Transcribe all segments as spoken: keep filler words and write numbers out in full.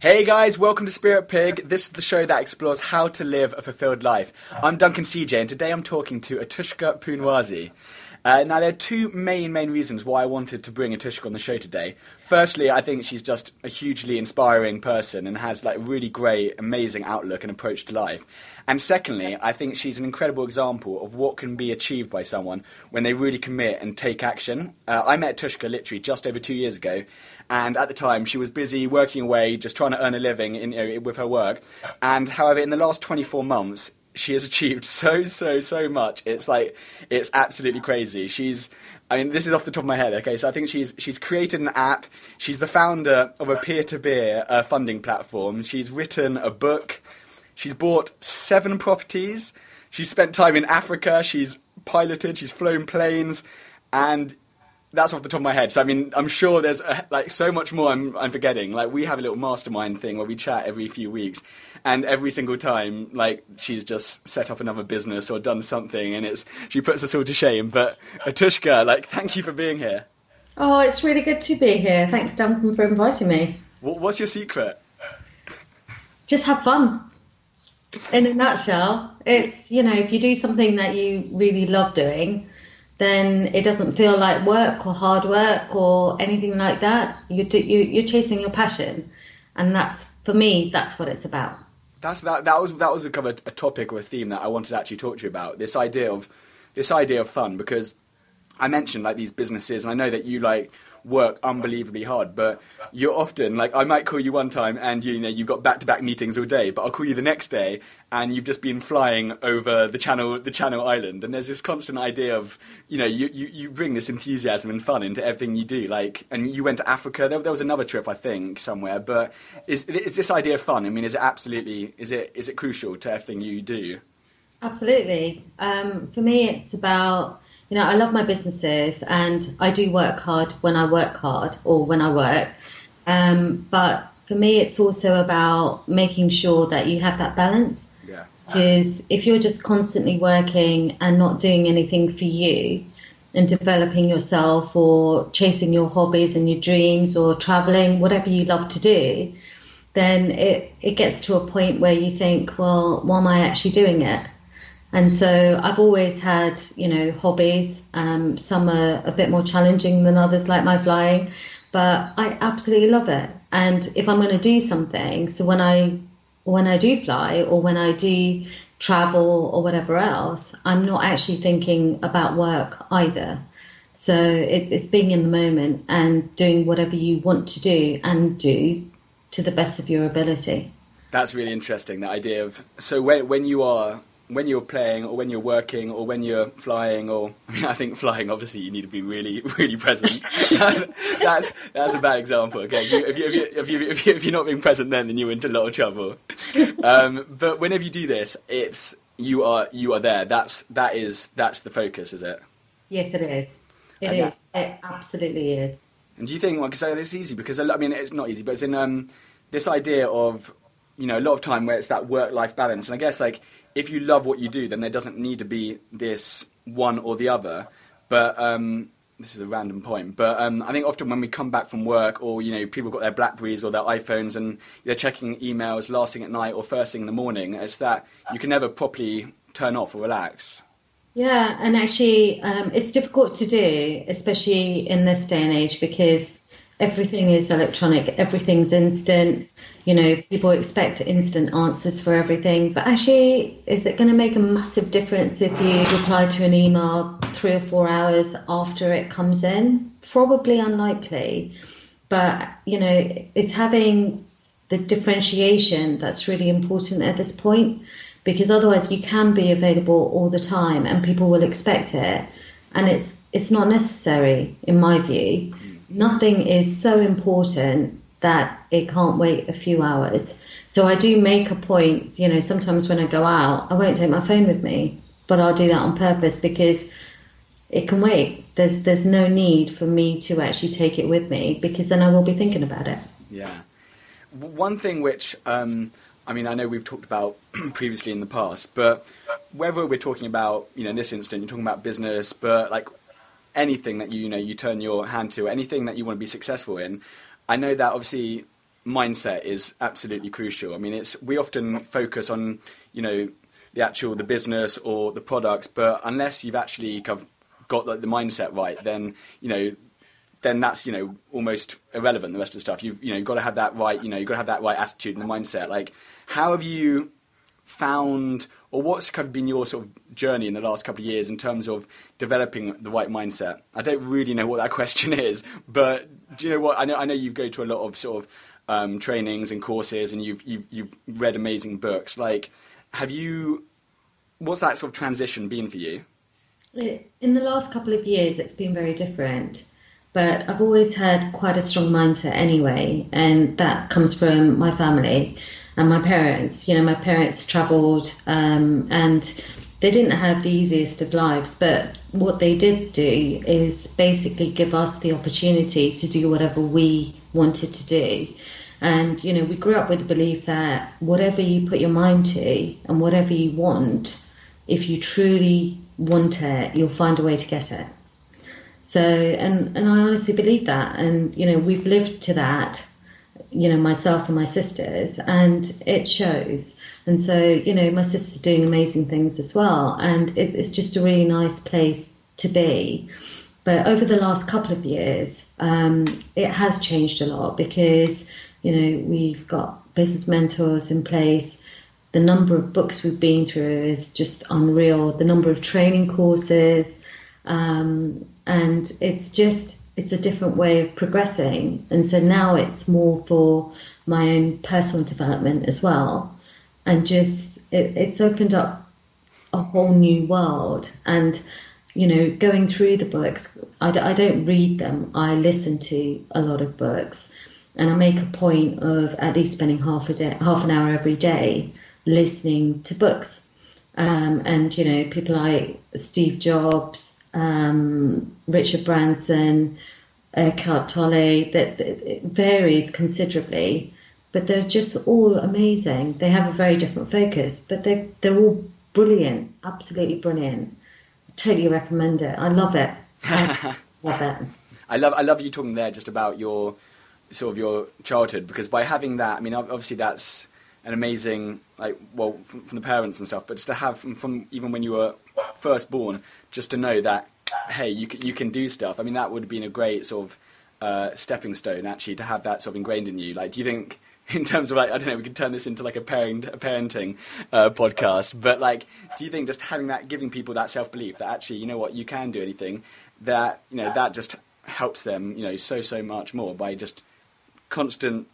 Hey guys, welcome to Spirit Pig. This is the show that explores how to live a fulfilled life. I'm Duncan C J, and today I'm talking to Atuksha Punwasi. Uh, now, there are two main, main reasons why I wanted to bring Atuksha on the show today. Firstly, I think she's just a hugely inspiring person and has like a really great, amazing outlook and approach to life. And secondly, I think she's an incredible example of what can be achieved by someone when they really commit and take action. Uh, I met Atuksha literally just over two years ago, and at the time she was busy working away, just trying to earn a living in, you know, with her work. And however, in the last twenty-four months, she has achieved so, so, so much. It's like, it's absolutely crazy. She's, I mean, this is off the top of my head, okay? So I think she's she's created an app. She's the founder of a peer-to-peer uh, funding platform. She's written a book. She's bought seven properties. She's spent time in Africa. She's piloted. She's flown planes. And that's off the top of my head. So, I mean, I'm sure there's, uh, like, so much more I'm, I'm forgetting. Like, we have a little mastermind thing where we chat every few weeks. And every single time, like, she's just set up another business or done something. And it's she puts us all to shame. But, Atuksha, like, thank you for being here. Oh, it's really good to be here. Thanks, Duncan, for inviting me. What, what's your secret? Just have fun. In a nutshell, it's, you know, if you do something that you really love doing, then it doesn't feel like work or hard work or anything like that. You do, you, you're chasing your passion, and that's, for me, that's what it's about. That's that. That was that was a kind of a topic or a theme that I wanted to actually talk to you about. This idea of this idea of fun, because I mentioned like these businesses, and I know that you like work unbelievably hard, but you're often like, I might call you one time and you, you know you've got back-to-back meetings all day, but I'll call you the next day and you've just been flying over the Channel the Channel Island. And there's this constant idea of, you know, you, you, you bring this enthusiasm and fun into everything you do. Like, and you went to Africa. There, there was another trip, I think, somewhere. But is is this idea of fun? I mean, is it absolutely is it is it crucial to everything you do? Absolutely. Um, for me, it's about, you know, I love my businesses and I do work hard when I work hard or when I work. Um, but for me, it's also about making sure that you have that balance. Yeah. Because if you're just constantly working and not doing anything for you and developing yourself or chasing your hobbies and your dreams or traveling, whatever you love to do, then it, it gets to a point where you think, well, why am I actually doing it? And so I've always had, you know, hobbies. Um, some are a bit more challenging than others, like my flying, but I absolutely love it. And if I'm going to do something, so when I when I do fly or when I do travel or whatever else, I'm not actually thinking about work either. So it, it's being in the moment and doing whatever you want to do and do to the best of your ability. That's really interesting, that idea of, so when when you are... when you're playing or when you're working or when you're flying, or I mean, I think flying, obviously you need to be really, really present. that's that's a bad example. Okay, if, you, if, you, if, you, if, you, if, you, if you're not being present, then then you're into a lot of trouble. Um, but whenever you do this, it's you are you are there. That's that is that's the focus, is it? Yes, it is. It and is. That, it absolutely is. And do you think? Well, because it's easy. Because I mean, it's not easy, but it's in um, this idea of, you know, a lot of time where it's that work-life balance. And I guess, like, if you love what you do, then there doesn't need to be this one or the other. But um, this is a random point. But um, I think often when we come back from work, or, you know, people got their Blackberries or their iPhones and they're checking emails last thing at night or first thing in the morning, it's that you can never properly turn off or relax. Yeah, and actually um, it's difficult to do, especially in this day and age, because everything is electronic, everything's instant. You know, people expect instant answers for everything, but actually, is it going to make a massive difference if you reply to an email three or four hours after it comes in? Probably unlikely, but, you know, it's having the differentiation that's really important at this point, because otherwise you can be available all the time and people will expect it, and it's it's not necessary, in my view. Nothing is so important that it can't wait a few hours. So I do make a point, you know, sometimes when I go out, I won't take my phone with me, but I'll do that on purpose because it can wait. There's there's no need for me to actually take it with me because then I will be thinking about it. Yeah. One thing which, um, I mean, I know we've talked about previously in the past, but whether we're talking about, you know, in this instance, you're talking about business, but like anything that, you know, you turn your hand to, anything that you want to be successful in, I know that obviously mindset is absolutely crucial. I mean, it's we often focus on, you know, the actual, the business or the products, but unless you've actually kind of got like, the mindset right, then, you know, then that's, you know, almost irrelevant, the rest of the stuff. You've, you know, you've got to have that right, you know, you've got to have that right attitude and the mindset. Like, how have you found, or what's kind of been your sort of journey in the last couple of years in terms of developing the right mindset? I don't really know what that question is, but do you know what? I know I know you go to a lot of sort of um, trainings and courses, and you've, you've you've read amazing books. Like, have you? What's that sort of transition been for you? In the last couple of years, it's been very different. But I've always had quite a strong mindset anyway, and that comes from my family and my parents. You know, my parents travelled um, and they didn't have the easiest of lives, but what they did do is basically give us the opportunity to do whatever we wanted to do. And, you know, we grew up with the belief that whatever you put your mind to and whatever you want, if you truly want it, you'll find a way to get it. So, and, and I honestly believe that. And, you know, we've lived to that, you know, myself and my sisters, and it shows. And so, you know, my sister's doing amazing things as well. And it, it's just a really nice place to be. But over the last couple of years, um, it has changed a lot because, you know, we've got business mentors in place. The number of books we've been through is just unreal. The number of training courses, um, and it's just, it's a different way of progressing. And so now it's more for my own personal development as well. And just, it, it's opened up a whole new world. And, you know, going through the books, I, I don't read them. I listen to a lot of books. And I make a point of at least spending half a day, half an hour every day listening to books. Um, and, you know, people like Steve Jobs, Um, Richard Branson, Eckhart Tolle, that it varies considerably, but they're just all amazing. They have a very different focus, but they're, they're all brilliant, absolutely brilliant. I totally recommend it. I love it. I love it. I love, I love you talking there just about your sort of your childhood, because by having that, I mean, obviously that's an amazing, like, well, from, from the parents and stuff, but just to have from, from even when you were first born, just to know that, hey, you can, you can do stuff. I mean, that would have been a great sort of uh, stepping stone, actually, to have that sort of ingrained in you. Like, do you think, in terms of, like, I don't know, we could turn this into, like, a parent, a parenting uh, podcast, but, like, do you think just having that, giving people that self-belief that actually, you know what, you can do anything, that, you know, that just helps them, you know, so, so much more by just constant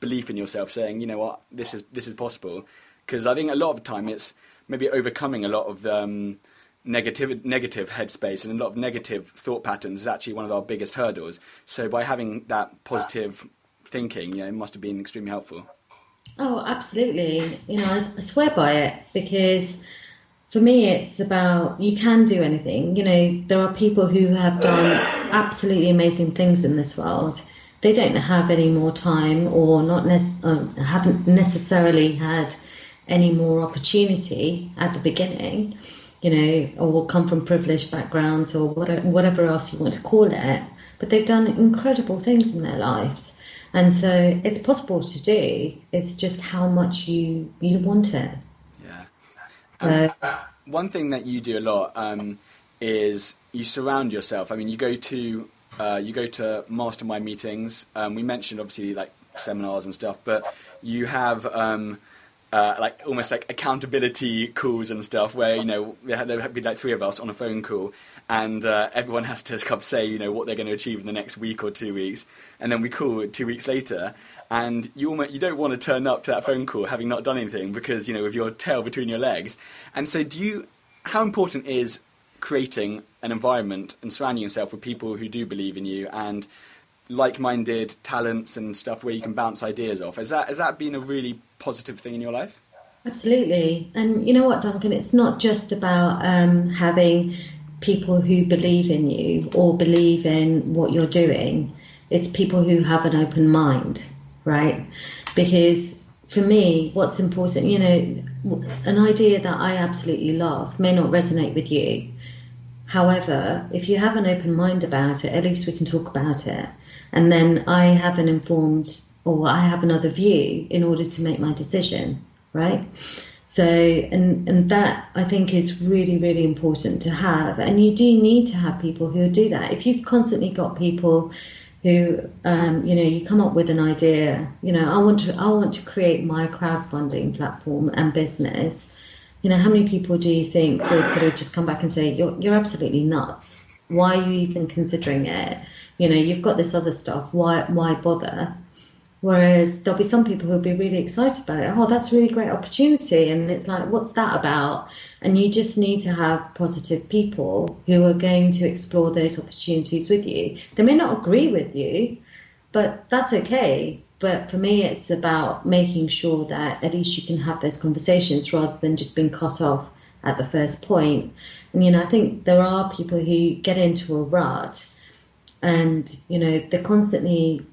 belief in yourself, saying, you know what, this is, this is possible. Because I think a lot of the time it's maybe overcoming a lot of um, negative negative headspace and a lot of negative thought patterns is actually one of our biggest hurdles. So by having that positive thinking, you know, it must have been extremely helpful. Oh, absolutely. You know, I, I swear by it, because for me it's about you can do anything. You know, there are people who have done absolutely amazing things in this world. They don't have any more time, or not ne- or haven't necessarily had any more opportunity at the beginning, you know, or come from privileged backgrounds or whatever, whatever else you want to call it. But they've done incredible things in their lives. And so it's possible to do. It's just how much you, you want it. Yeah. So, um, one thing that you do a lot um, is you surround yourself. I mean, you go to... Uh, you go to mastermind meetings. Um, we mentioned obviously like seminars and stuff, but you have um, uh, like almost like accountability calls and stuff where, you know, there would be like three of us on a phone call, and uh, everyone has to kind of say, you know, what they're going to achieve in the next week or two weeks, and then we call two weeks later, and you almost, you don't want to turn up to that phone call having not done anything, because, you know, with your tail between your legs. And so, do you? How important is creating an environment and surrounding yourself with people who do believe in you and like-minded talents and stuff where you can bounce ideas off? Has that, has that been a really positive thing in your life? Absolutely. And you know what, Duncan, it's not just about um, having people who believe in you or believe in what you're doing. It's people who have an open mind, right? Because for me, what's important, you know, an idea that I absolutely love may not resonate with you. However, if you have an open mind about it, at least we can talk about it. And then I have an informed or I have another view in order to make my decision, right? So, and, and that I think is really, really important to have. And you do need to have people who do that. If you've constantly got people who, um, you know, you come up with an idea, you know, I want to, I want to create my crowdfunding platform and business. You know, how many people do you think would sort of just come back and say, you're, you're absolutely nuts. Why are you even considering it? You know, you've got this other stuff. Why, why bother? Whereas there'll be some people who'll be really excited about it. Oh, that's a really great opportunity. And it's like, what's that about? And you just need to have positive people who are going to explore those opportunities with you. They may not agree with you, but that's okay. But for me, it's about making sure that at least you can have those conversations rather than just being cut off at the first point. And, you know, I think there are people who get into a rut and, you know, they're constantly...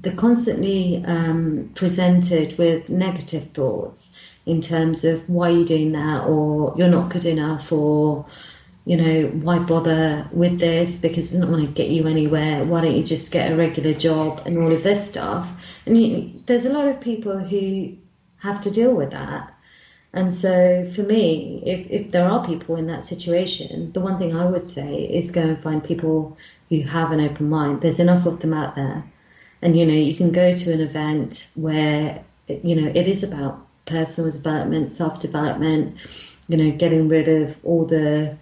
They're constantly um, presented with negative thoughts in terms of why you're doing that, or you're not good enough, or, you know, why bother with this because it's not going to get you anywhere. Why don't you just get a regular job and all of this stuff? And you, there's a lot of people who have to deal with that. And so for me, if, if there are people in that situation, the one thing I would say is go and find people who have an open mind. There's enough of them out there. And, you know, you can go to an event where, you know, it is about personal development, self-development, you know, getting rid of all the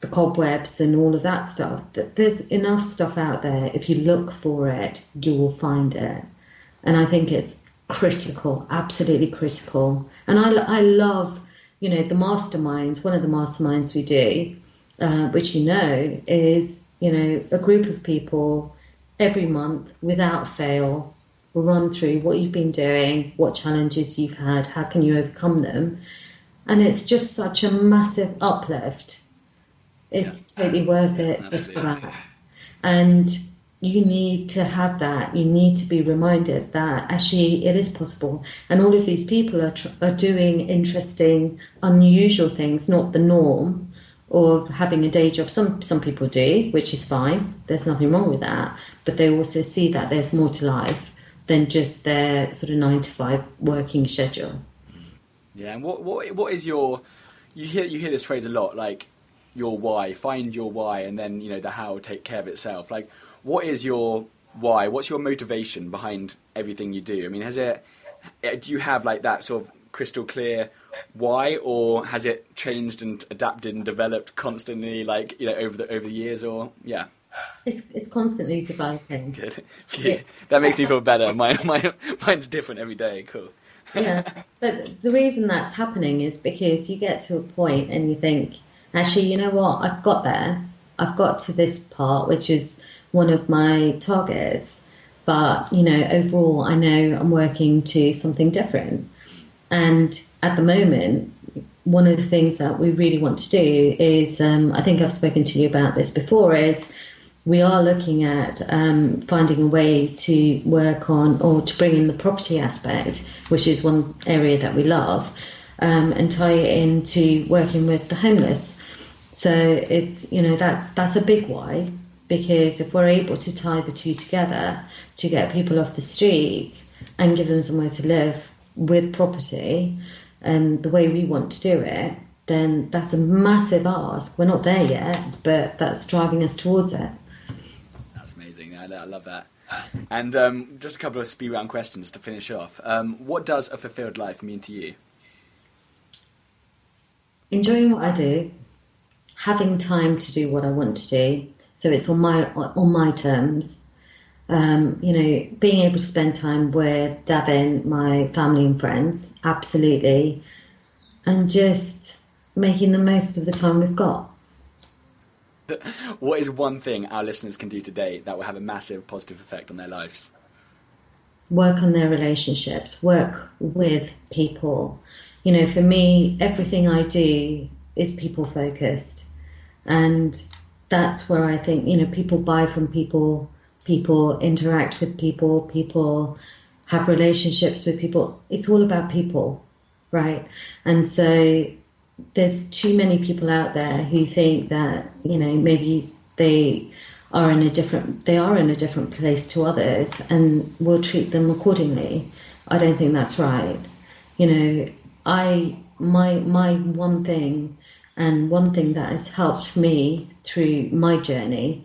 the cobwebs and all of that stuff. But there's enough stuff out there. If you look for it, you will find it. And I think it's critical, absolutely critical. And I, I love, you know, the masterminds. One of the masterminds we do, uh, which you know, is, you know, a group of people every month, without fail, we'll run through what you've been doing, what challenges you've had, how can you overcome them. And it's just such a massive uplift. It's yeah. totally worth it Absolutely. Just for that. And you need to have that. You need to be reminded that actually it is possible. And all of these people are, tr are doing interesting, unusual things, not the norm. Or having a day job. Some some people do, which is fine. There's nothing wrong with that. But they also see that there's more to life than just their sort of nine to five working schedule. Yeah, and what what what is your? You hear you hear this phrase a lot, like your why. Find your why, and then you know the how will take care of itself. Like, what is your why? What's your motivation behind everything you do? I mean, has it? Do you have like that sort of crystal clear why, or has it changed and adapted and developed constantly, like, you know, over the over the years? Or yeah, it's it's constantly developing. Good. Yeah, that makes me feel better. Mine, mine mine's different every day. Cool. Yeah, but the reason that's happening is because you get to a point and you think, actually, you know what, I've got there, I've got to this part, which is one of my targets, but you know, overall, I know I'm working to something different. And at the moment, one of the things that we really want to do is, um, I think I've spoken to you about this before, is we are looking at um, finding a way to work on or to bring in the property aspect, which is one area that we love, um, and tie it into working with the homeless. So it's, you know, that's, that's a big why, because if we're able to tie the two together to get people off the streets and give them somewhere to live, with property and the way we want to do it, then that's a massive ask. We're not there yet, but that's driving us towards it. That's amazing. I, I love that. And um, just a couple of speed round questions to finish off. Um, what does a fulfilled life mean to you? Enjoying what I do, having time to do what I want to do, so it's on my on my terms. Um, you know, being able to spend time with Davin, my family and friends, absolutely, and just making the most of the time we've got. What is one thing our listeners can do today that will have a massive positive effect on their lives? Work on their relationships, work with people. You know, for me, everything I do is people focused, and that's where I think, you know, people buy from people. People interact with people, people have relationships with people. It's all about people, right? And so there's too many people out there who think that, you know, maybe they are in a different, they are in a different place to others, and we'll treat them accordingly. I don't think that's right. You know, I, my, my one thing, and one thing that has helped me through my journey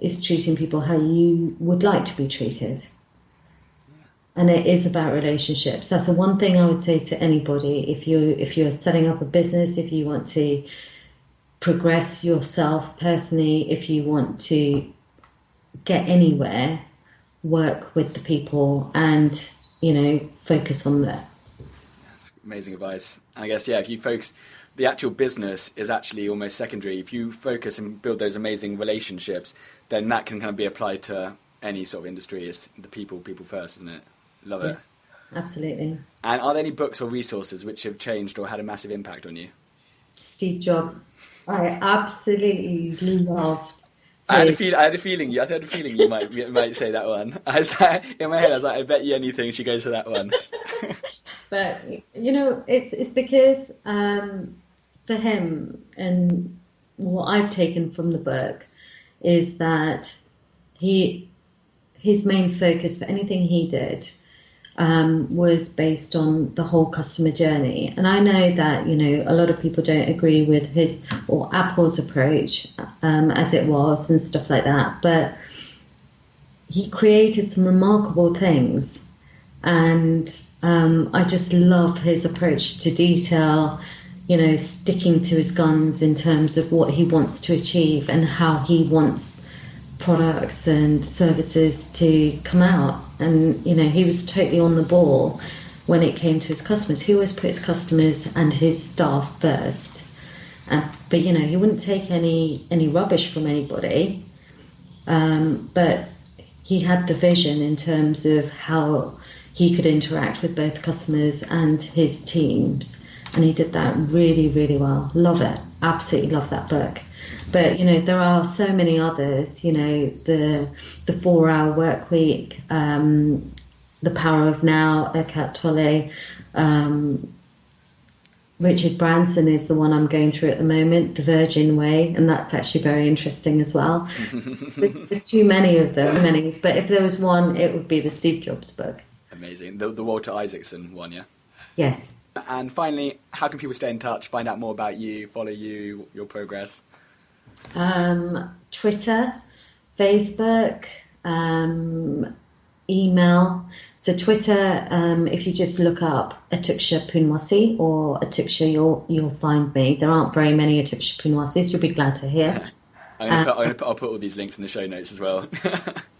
is treating people how you would like to be treated. And it is about relationships. That's the one thing I would say to anybody. If you if you're setting up a business, if you want to progress yourself personally, if you want to get anywhere, work with the people and, you know, focus on that. That's amazing advice. And I guess, yeah, if you focus, the actual business is actually almost secondary. If you focus and build those amazing relationships, then that can kind of be applied to any sort of industry. It's the people, people first, isn't it? Love it. Yeah, absolutely. And are there any books or resources which have changed or had a massive impact on you? Steve Jobs. I absolutely loved. I had, a feel, I had a feeling you. I had a feeling you might you might say that one. I was like, in my head, I was like, I bet you anything she goes to that one. But you know, it's it's because um, for him, and what I've taken from the book is that he his main focus for anything he did um, was based on the whole customer journey. And I know that, you know, a lot of people don't agree with his or Apple's approach um, as it was and stuff like that. But he created some remarkable things. And um, I just love his approach to detail, you know, sticking to his guns in terms of what he wants to achieve and how he wants products and services to come out. And you know, he was totally on the ball when it came to his customers. He always put his customers and his staff first, uh, but you know, he wouldn't take any any rubbish from anybody, um, but he had the vision in terms of how he could interact with both customers and his teams, and he did that really, really well. Love it. Absolutely love that book. But, you know, there are so many others, you know, the the Four-Hour Work Week, um, The Power of Now, Eckhart Tolle, um, Richard Branson is the one I'm going through at the moment, The Virgin Way, and that's actually very interesting as well. there's, there's too many of them, many. But if there was one, it would be the Steve Jobs book. Amazing. The, the Walter Isaacson one, yeah? Yes. And finally, how can people stay in touch, find out more about you, follow you, your progress? Um, Twitter, Facebook, um, email. So Twitter, um, if you just look up Atuksha Punwasi or Atuksha, you'll, you'll find me. There aren't very many Atuksha Punwasis, you'll be glad to hear. I'm gonna um, put, I'm gonna put, I'll put all these links in the show notes as well.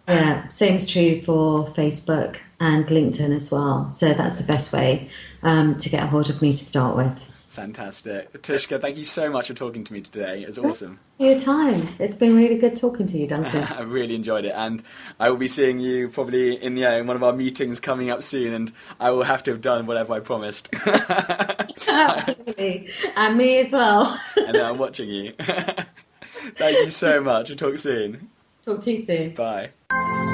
Yeah, same's true for Facebook and LinkedIn as well. So that's the best way um, to get a hold of me to start with. Fantastic. Atuksha, thank you so much for talking to me today. It was awesome. Your time. It's been really good talking to you, Duncan. I've really enjoyed it, and I will be seeing you probably in, you know, in one of our meetings coming up soon, and I will have to have done whatever I promised. Absolutely. And me as well. And now I'm watching you. Thank you so much. We'll talk soon. Talk to you soon. Bye.